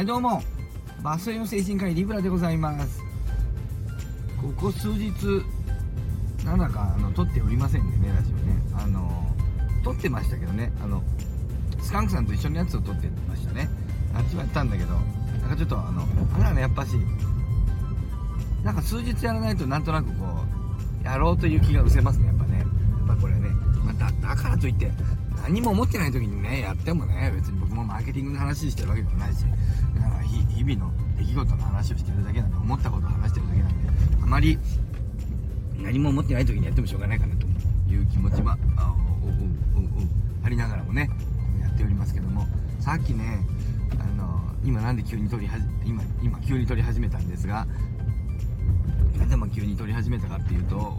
はい、どうもバスの精神科医リブラでございます。ここ数日なんだか撮っておりませんでね、ラジオね。撮ってましたけどね、スカンクさんと一緒のやつを撮ってましたね。あっちもやったんだけど、なんかちょっとやっぱしなんか数日やらないとなんとなくこうやろうという気が失せますね、やっぱね。やっぱこれね、まあ、だからといって何も思ってない時にねやってもね、別に僕もマーケティングの話してるわけでもないし、なんか日々の出来事の話をしてるだけなんで、思ったことを話してるだけなんで、あまり何も思ってない時にやってもしょうがないかなという気持ちはありながらもねやっておりますけども、さっきね今なんで急に今急に撮り始めたんですが、なぜ急に撮り始めたかっていうと、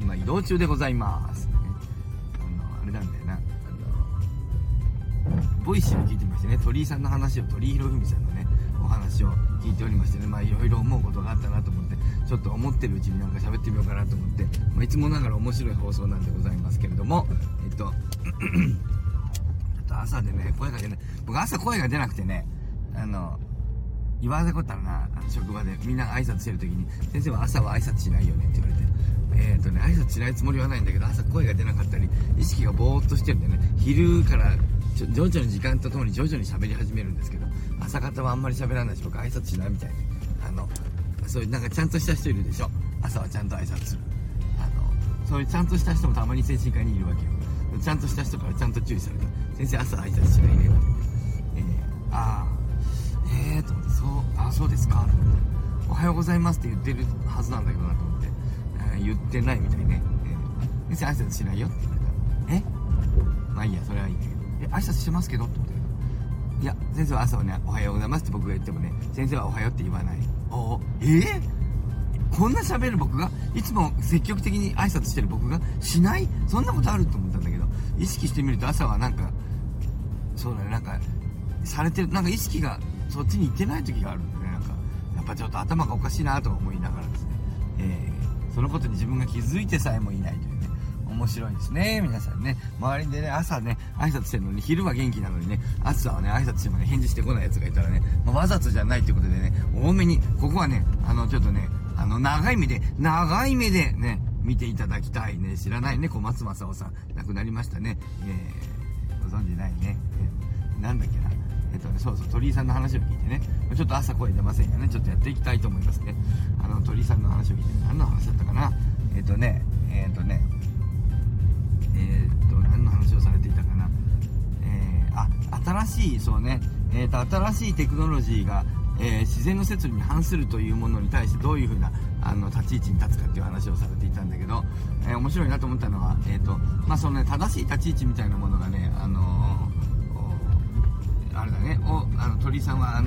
今移動中でございます。あれなんだよな、ボイシーを聞いてましてね、鳥居さんの話を、鳥居博文さんのねお話を聞いておりましてね、まあいろいろ思うことがあったなと思って、ちょっと思ってるうちになんか喋ってみようかなと思って、まあ、いつもながら面白い放送なんでございますけれども、朝でね声が出ない、僕朝声が出なくてね、言われたことあるな、職場でみんなが挨拶してる時に、先生は朝は挨拶しないよねって言われて、挨拶しないつもりはないんだけど、朝声が出なかったり意識がぼーっとしてるんでね、昼から徐々に時間とともに徐々に喋り始めるんですけど、朝方はあんまり喋らないし、僕挨拶しないみたいに、そういうなんかちゃんとした人いるでしょ、朝はちゃんと挨拶する、そういうちゃんとした人もたまに精神科にいるわけよ。ちゃんとした人からちゃんと注意された、先生朝挨拶しないねって言われて、と思って、そうですかと思って、おはようございますって言ってるはずなんだけどなと思って、言ってないみたいね、先生挨拶しないよって言われた。まあいいや、それはいいんだけど、挨拶してますけどって思って、いや先生は朝はねおはようございますって僕が言ってもね、先生はおはようって言わない。こんな喋る僕が、いつも積極的に挨拶してる僕がしない、そんなことあると思ったんだけど、意識してみると朝はなんかそうだね、なんかされてる、なんか意識がそっちに行ってない時があるんでね、なんかやっぱちょっと頭がおかしいなと思いながらですね、そのことに自分が気づいてさえもいないというね、面白いですね皆さんね。周りでね朝ね挨拶してるのに、昼は元気なのにね朝はね挨拶してもね返事してこないやつがいたらね、まあ、わざとじゃないということでね、多めにここはねちょっとね長い目でね見ていただきたいね。知らないね、小松正夫さん亡くなりましたね、ご存じないね、なんだっけな、そう鳥居さんの話を聞いてね、ちょっと朝声出ませんがね、ちょっとやっていきたいと思いますね。鳥居さんの話を聞いて、何の話だったかな、何の話をされていたかな、新しいテクノロジーが自然の摂理に反するというものに対してどういうふうな立ち位置に立つかっていう話をされていたんだけど、面白いなと思ったのは、そのね、正しい立ち位置みたいなものがね、鳥居さんは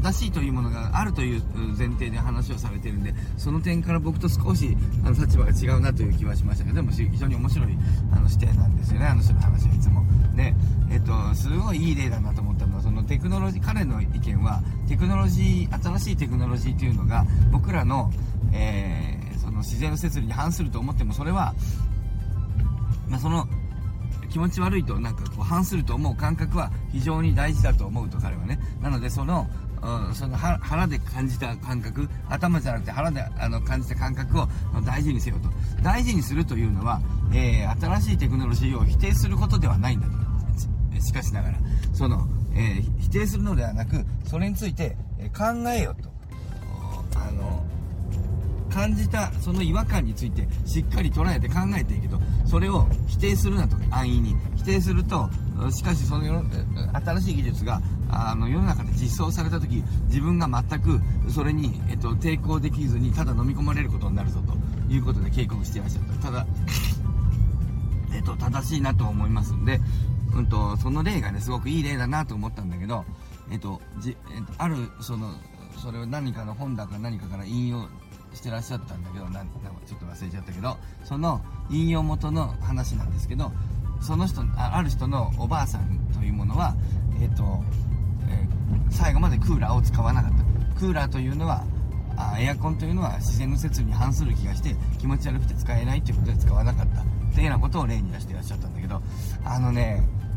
正しいというものがあるという前提で話をされているんで、その点から僕と少し立場が違うなという気はしましたけど、でも非常に面白い視点なんですよね、あの人の話はいつも。で、すごいいい例だなと思ったのは、そのテクノロジー、彼の意見は新しいテクノロジーというのが僕らの、その自然の摂理に反すると思っても、それは、その気持ち悪いとなんかこう反すると思う感覚は非常に大事だと思うと彼はね。なのでその腹で感じた感覚、頭じゃなくて腹で感じた感覚を大事にせよと。大事にするというのは、新しいテクノロジーを否定することではないんだと。しかしながら否定するのではなく、それについて考えよと、感じたその違和感についてしっかり捉えて考えていくと、それを否定するなと、安易に否定すると、しかしその新しい技術が世の中で実装された時、自分が全くそれに、抵抗できずにただ飲み込まれることになるぞということで警告していらっしゃった。ただ、正しいなと思いますんで、その例がねすごくいい例だなと思ったんだけど、あるそれを何かの本だか何かから引用してらっしゃったんだけど、ちょっと忘れちゃったけど、その引用元の話なんですけど、その人、ある人のおばあさんというものは、最後までクーラーを使わなかった。クーラーというのはエアコンというのは自然の摂理に反する気がして気持ち悪くて使えないということで使わなかったっていうようなことを例に出していらっしゃったんだけど、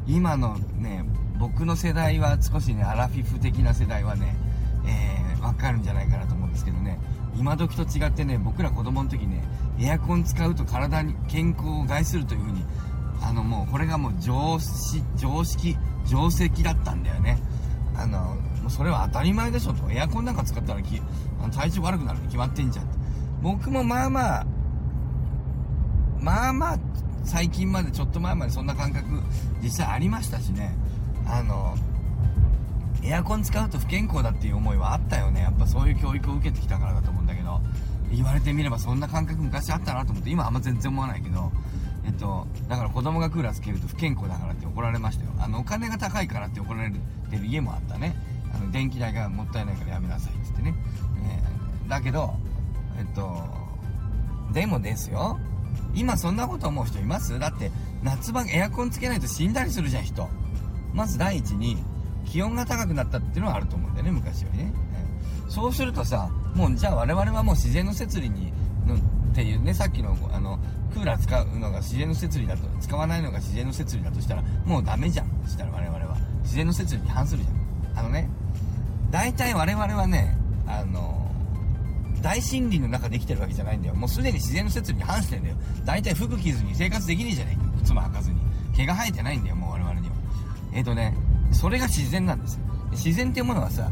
今のね、僕の世代は少しね、アラフィフ的な世代はね、分かるんじゃないかなと思うんですけどね、今時と違ってね、僕ら子供の時ね、エアコン使うと体に健康を害するというふうに、もうこれがもう常識だったんだよね。もうそれは当たり前でしょと、エアコンなんか使ったら体調悪くなるに決まってんじゃんって。僕もまあまあ最近まで、ちょっと前までそんな感覚実際ありましたしね。エアコン使うと不健康だっていう思いはあったよね。やっぱそういう教育を受けてきたからだと思うんだけど、言われてみればそんな感覚昔あったなと思って、今あんま全然思わないけど、だから子供がクーラーつけると不健康だからって怒られましたよ。お金が高いからって怒られてる家もあったね。電気代がもったいないからやめなさいって言ってね。だけど、でもですよ、今そんなこと思う人います？だって夏場エアコンつけないと死んだりするじゃん、人。まず第一に気温が高くなったっていうのはあると思うんだよね、昔よりね。そうするとさ、もうじゃあ我々はもう自然の摂理にのっていうね、さっきのクーラー使うのが自然の摂理だと、使わないのが自然の摂理だとしたら、もうダメじゃん。そしたら我々は自然の摂理に反するじゃん。大体我々はね、大森林の中で生きてるわけじゃないんだよ。もうすでに自然の摂理に反してんだよ。大体服着ずに生活できねえじゃねえか。靴も履かずに毛が生えてないんだよ、もう我々には。それが自然なんですよ。自然っていうものはさ、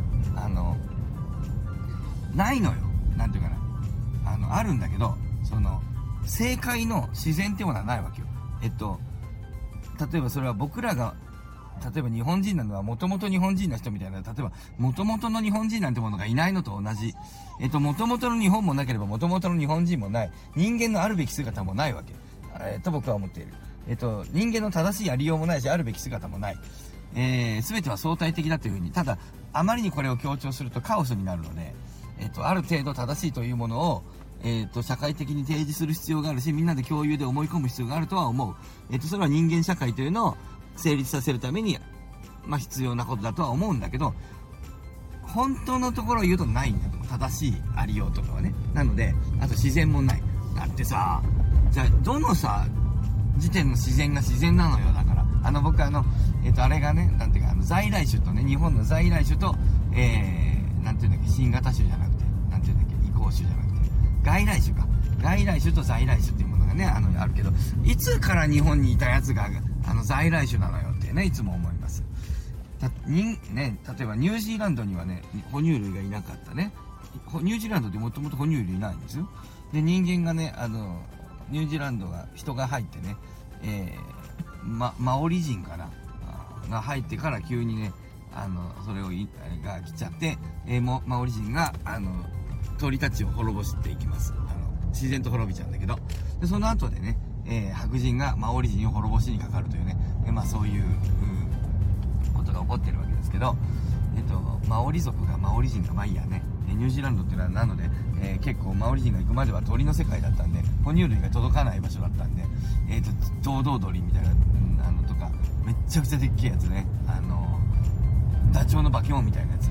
ないのよ。なんていうかな。あるんだけど、正解の自然っていうものはないわけよ。例えばそれは僕らが、例えば日本人なのは、もともと日本人の人みたいな、例えば、もともとの日本人なんてものがいないのと同じ。もともとの日本もなければ、もともとの日本人もない。人間のあるべき姿もないわけ。と僕は思っている。人間の正しいありようもないし、あるべき姿もない。すべては相対的だというふうに、ただ、あまりにこれを強調するとカオスになるので、ある程度正しいというものを、社会的に提示する必要があるし、みんなで共有で思い込む必要があるとは思う。それは人間社会というのを成立させるために、まあ必要なことだとは思うんだけど、本当のところを言うとないんだと思う。正しいありようとかはね。なので、あと自然もない。だってさ、じゃあどのさ、時点の自然が自然なのよ。だから、僕あれがね、なんていうか、在来種とね、日本の在来種と、なんていうんだっけ、新型種じゃなくて、なんていうんだっけ、移行種じゃなくて、外来種か。外来種と在来種っていうものがね、あるけど、いつから日本にいたやつが、在来種なのよってね、いつも思います。例えばニュージーランドにはね、哺乳類がいなかったね。ニュージーランドってもともと哺乳類いないんですよ。で、人間がね、ニュージーランドが、人が入ってね、マオリ人かなが入ってから急にね、それをが来ちゃって、マオリ人が、鳥たちを滅ぼしていきます。自然と滅びちゃうんだけど。で、その後でね、白人がマオリ人を滅ぼしにかかるというね、そういう、ことが起こってるわけですけど、マオリ族がマオリ人がまあいいやね。ニュージーランドっていうのはなので、結構マオリ人が行くまでは鳥の世界だったんで、哺乳類が届かない場所だったんで、ドウドウ鳥みたいな、とか、めっちゃくちゃでっけえやつね。ダチョウの化け物みたいなやつ。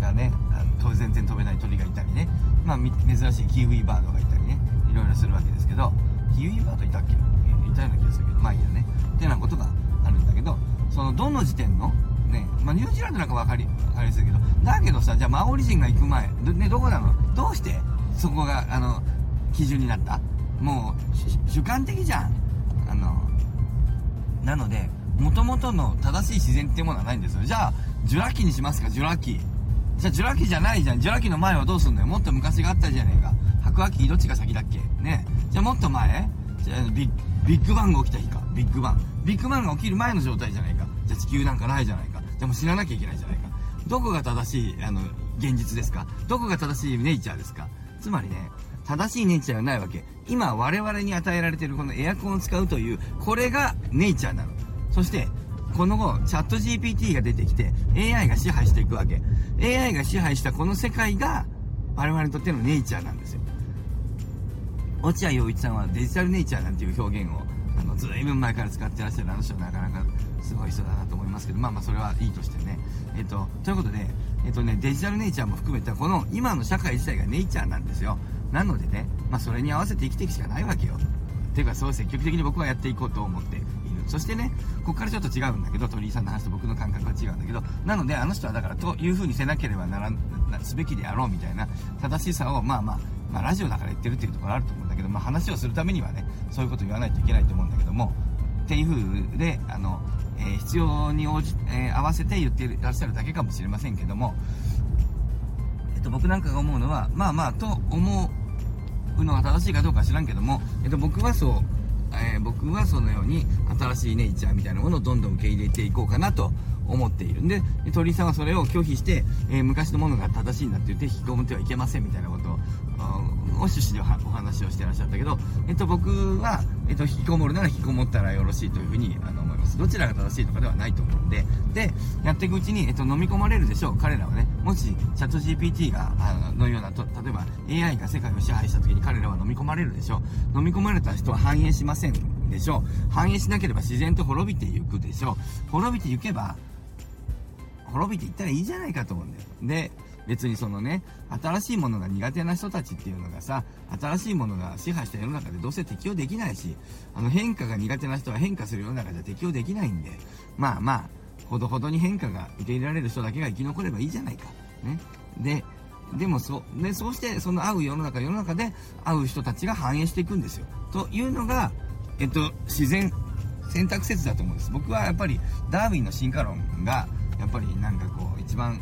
がね、全然飛べない鳥がいたりね。まあ、珍しいキウイバードがいたりね。いろいろするわけですけど、キウイバードいたっけ？いたような気がするけど、まあいいやね。っていうようなことがあるんだけど、どの時点のね、まあニュージーランドなんかわかりやすいけど、だけどさ、じゃあマオリ人が行く前、どこなの？どうしてそこが、基準になった？もう、主観的じゃん。なので、もともとの正しい自然っていうものはないんですよ。じゃあ、ジュラ紀にしますか、ジュラ紀。じゃあ、ジュラ紀じゃないじゃん。ジュラ紀の前はどうすんのよ。もっと昔があったじゃねえか。白亜紀どっちが先だっけね。じゃあ、もっと前？じゃあビッグバンが起きた日か。ビッグバン。ビッグバンが起きる前の状態じゃないか。じゃあ、地球なんかないじゃないか。じゃあ、もう死ななきゃいけないじゃないか。どこが正しい、現実ですか？どこが正しいネイチャーですか？つまりね、正しいネイチャーはないわけ。今、我々に与えられているこのエアコンを使うという、これがネイチャーなの。そして、この後、チャット GPT が出てきて、AI が支配していくわけ。AI が支配したこの世界が、我々にとってのネイチャーなんですよ。落合陽一さんはデジタルネイチャーなんていう表現を、ずいぶん前から使ってらっしゃるあの人はなかなかすごい人だなと思いますけど、まあまあそれはいいとしてね。ということで、デジタルネイチャーも含めたこの今の社会自体がネイチャーなんですよ。なのでね、まあそれに合わせて生きていくしかないわけよ。っていうか、そう積極的に僕はやっていこうと思っているそしてね、ここからちょっと違うんだけど、鳥居さんの話と僕の感覚は違うんだけど、なのであの人はだからというふうにせなければならなすべきであろうみたいな正しさをまあラジオだから言ってるっていうところあると思うんだけど、まあ、話をするためにはね、そういうことを言わないといけないと思うんだけども、っていうふうで必要に応じ、合わせて言っていらっしゃるだけかもしれませんけども、僕なんかが思うのは、まあと思うのが正しいかどうか知らんけども、僕はそのように新しいネイチャーみたいなものをどんどん受け入れていこうかなと思っているんで、鳥居さんはそれを拒否して、昔のものが正しいんだって言って引き込む手はいけませんみたいなことを趣旨でお話をしていらっしゃったけど、僕は、引きこもるなら引きこもったらよろしいというふうに思います。どちらが正しいとかではないと思うんで、やっていくうちに、飲み込まれるでしょう。彼らはね、もしチャット GPT がのようなと、例えば AI が世界を支配した時に彼らは飲み込まれるでしょう。飲み込まれた人は反映しませんでしょう。反映しなければ自然と滅びていくでしょう。滅びていったらいいじゃないかと思うんだよ。で、別にそのね、新しいものが苦手な人たちっていうのがさ、新しいものが支配した世の中でどうせ適応できないし、変化が苦手な人は変化する世の中じゃ適応できないんで、まあ、ほどほどに変化が受け入れられる人だけが生き残ればいいじゃないか。ね。でもそうして、その合う世の中で合う人たちが繁栄していくんですよ。というのが、自然選択説だと思うんです。僕はやっぱり、ダーウィンの進化論が、やっぱりなんかこう、一番、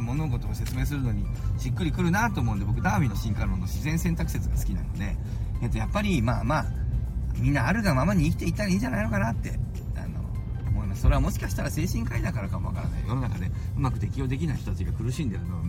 物事を説明するのにしっくりくるなと思うんで、僕ダーウィンの進化論の自然選択説が好きなので、やっぱりまあみんなあるがままに生きていったらいいんじゃないのかなって思います。それはもしかしたら精神科医だからかもわからない。世の中でうまく適応できない人たちが苦しんでるのを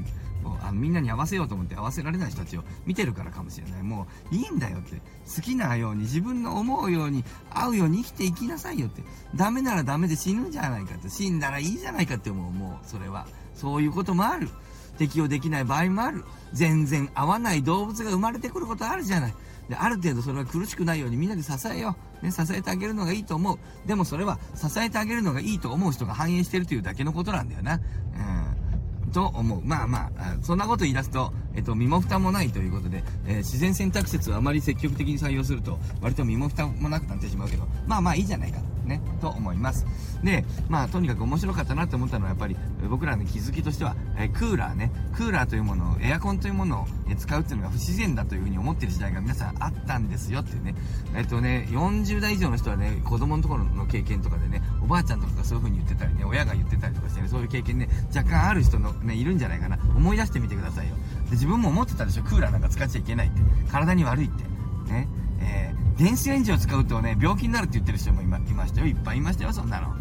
みんなに合わせようと思って合わせられない人たちを見てるからかもしれない。もういいんだよって、好きなように自分の思うように合うように生きていきなさいよって、ダメならダメで死ぬんじゃないかって、死んだらいいじゃないかって思う。もうそれはそういうこともある。適応できない場合もある。全然合わない動物が生まれてくることあるじゃない。で、ある程度それは苦しくないようにみんなで支えよう。ね、支えてあげるのがいいと思う。でもそれは支えてあげるのがいいと思う人が反映してるというだけのことなんだよな。と思う。まあ、そんなこと言い出すと、身も蓋もないということで、自然選択説をあまり積極的に採用すると、割と身も蓋もなくなってしまうけど、まあいいじゃないか、ね、と思います。で、とにかく面白かったなと思ったのは、やっぱり、僕らの気づきとしては、クーラーね、クーラーというものを、エアコンというものを使うっていうのが不自然だというふうに思ってる時代が皆さんあったんですよっていうね。40代以上の人はね、子供のところの経験とかでね、おばあちゃんとかがそういうふうに言ってたりね、親が言ってたりとかしてね、そういう経験ね、若干ある人の、いるんじゃないかな。思い出してみてくださいよ。で、自分も思ってたでしょ。クーラーなんか使っちゃいけないって、体に悪いってね。電子レンジを使うとね、病気になるって言ってる人もいましたよ。いっぱいいましたよ、そんなの。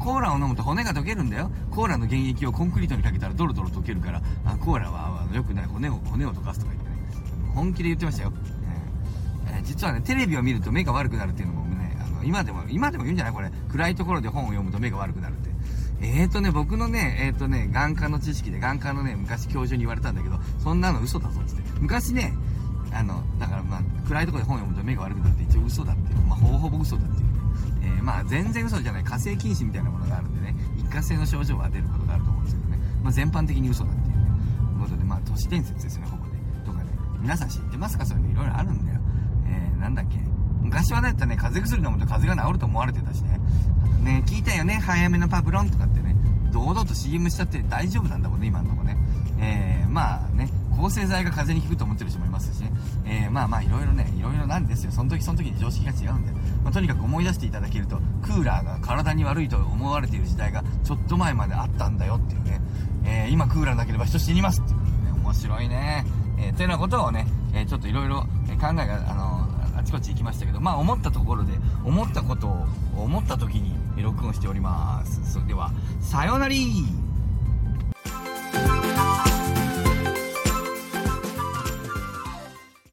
コーラを飲むと骨が溶けるんだよ。コーラの原液をコンクリートにかけたらドロドロ溶けるから、コーラは良くない、骨を溶かすとか言ってね、本気で言ってましたよ。実はね、テレビを見ると目が悪くなるっていうのもね、今でも言うんじゃないこれ。暗いところで本を読むと目が悪くなるって。僕のね、眼科の知識で、眼科のね、昔教授に言われたんだけど、そんなの嘘だぞって。昔ね、だから暗いところで本読むと目が悪くなって一応嘘だっていう、ほぼ嘘だっていう、全然嘘じゃない、火星禁止みたいなものがあるんでね、一過性の症状が出ることがあると思うんですけどね、全般的に嘘だっていう、ね、ことで、都市伝説ですよね、ほぼね。とかね、皆さん知ってますか？そういうのいろいろあるんだよ。なんだっけ、昔はだったらね、風邪薬飲むと風邪が治ると思われてたしね。聞いたよね、早めのパブロンとかってね、堂々と CM しちゃって大丈夫なんだもんね、今のとこね。抗生剤が風邪に効くと思ってる人もいますしね。いろいろなんですよ。その時に常識が違うんで。とにかく思い出していただけると、クーラーが体に悪いと思われている時代がちょっと前まであったんだよっていうね。今クーラーなければ人死にますっていうね。面白いね。というようなことをね、ちょっといろいろ考えが、あちこち行きましたけど、思ったところで、思ったことを思った時に録音しております。それでは、さよなら。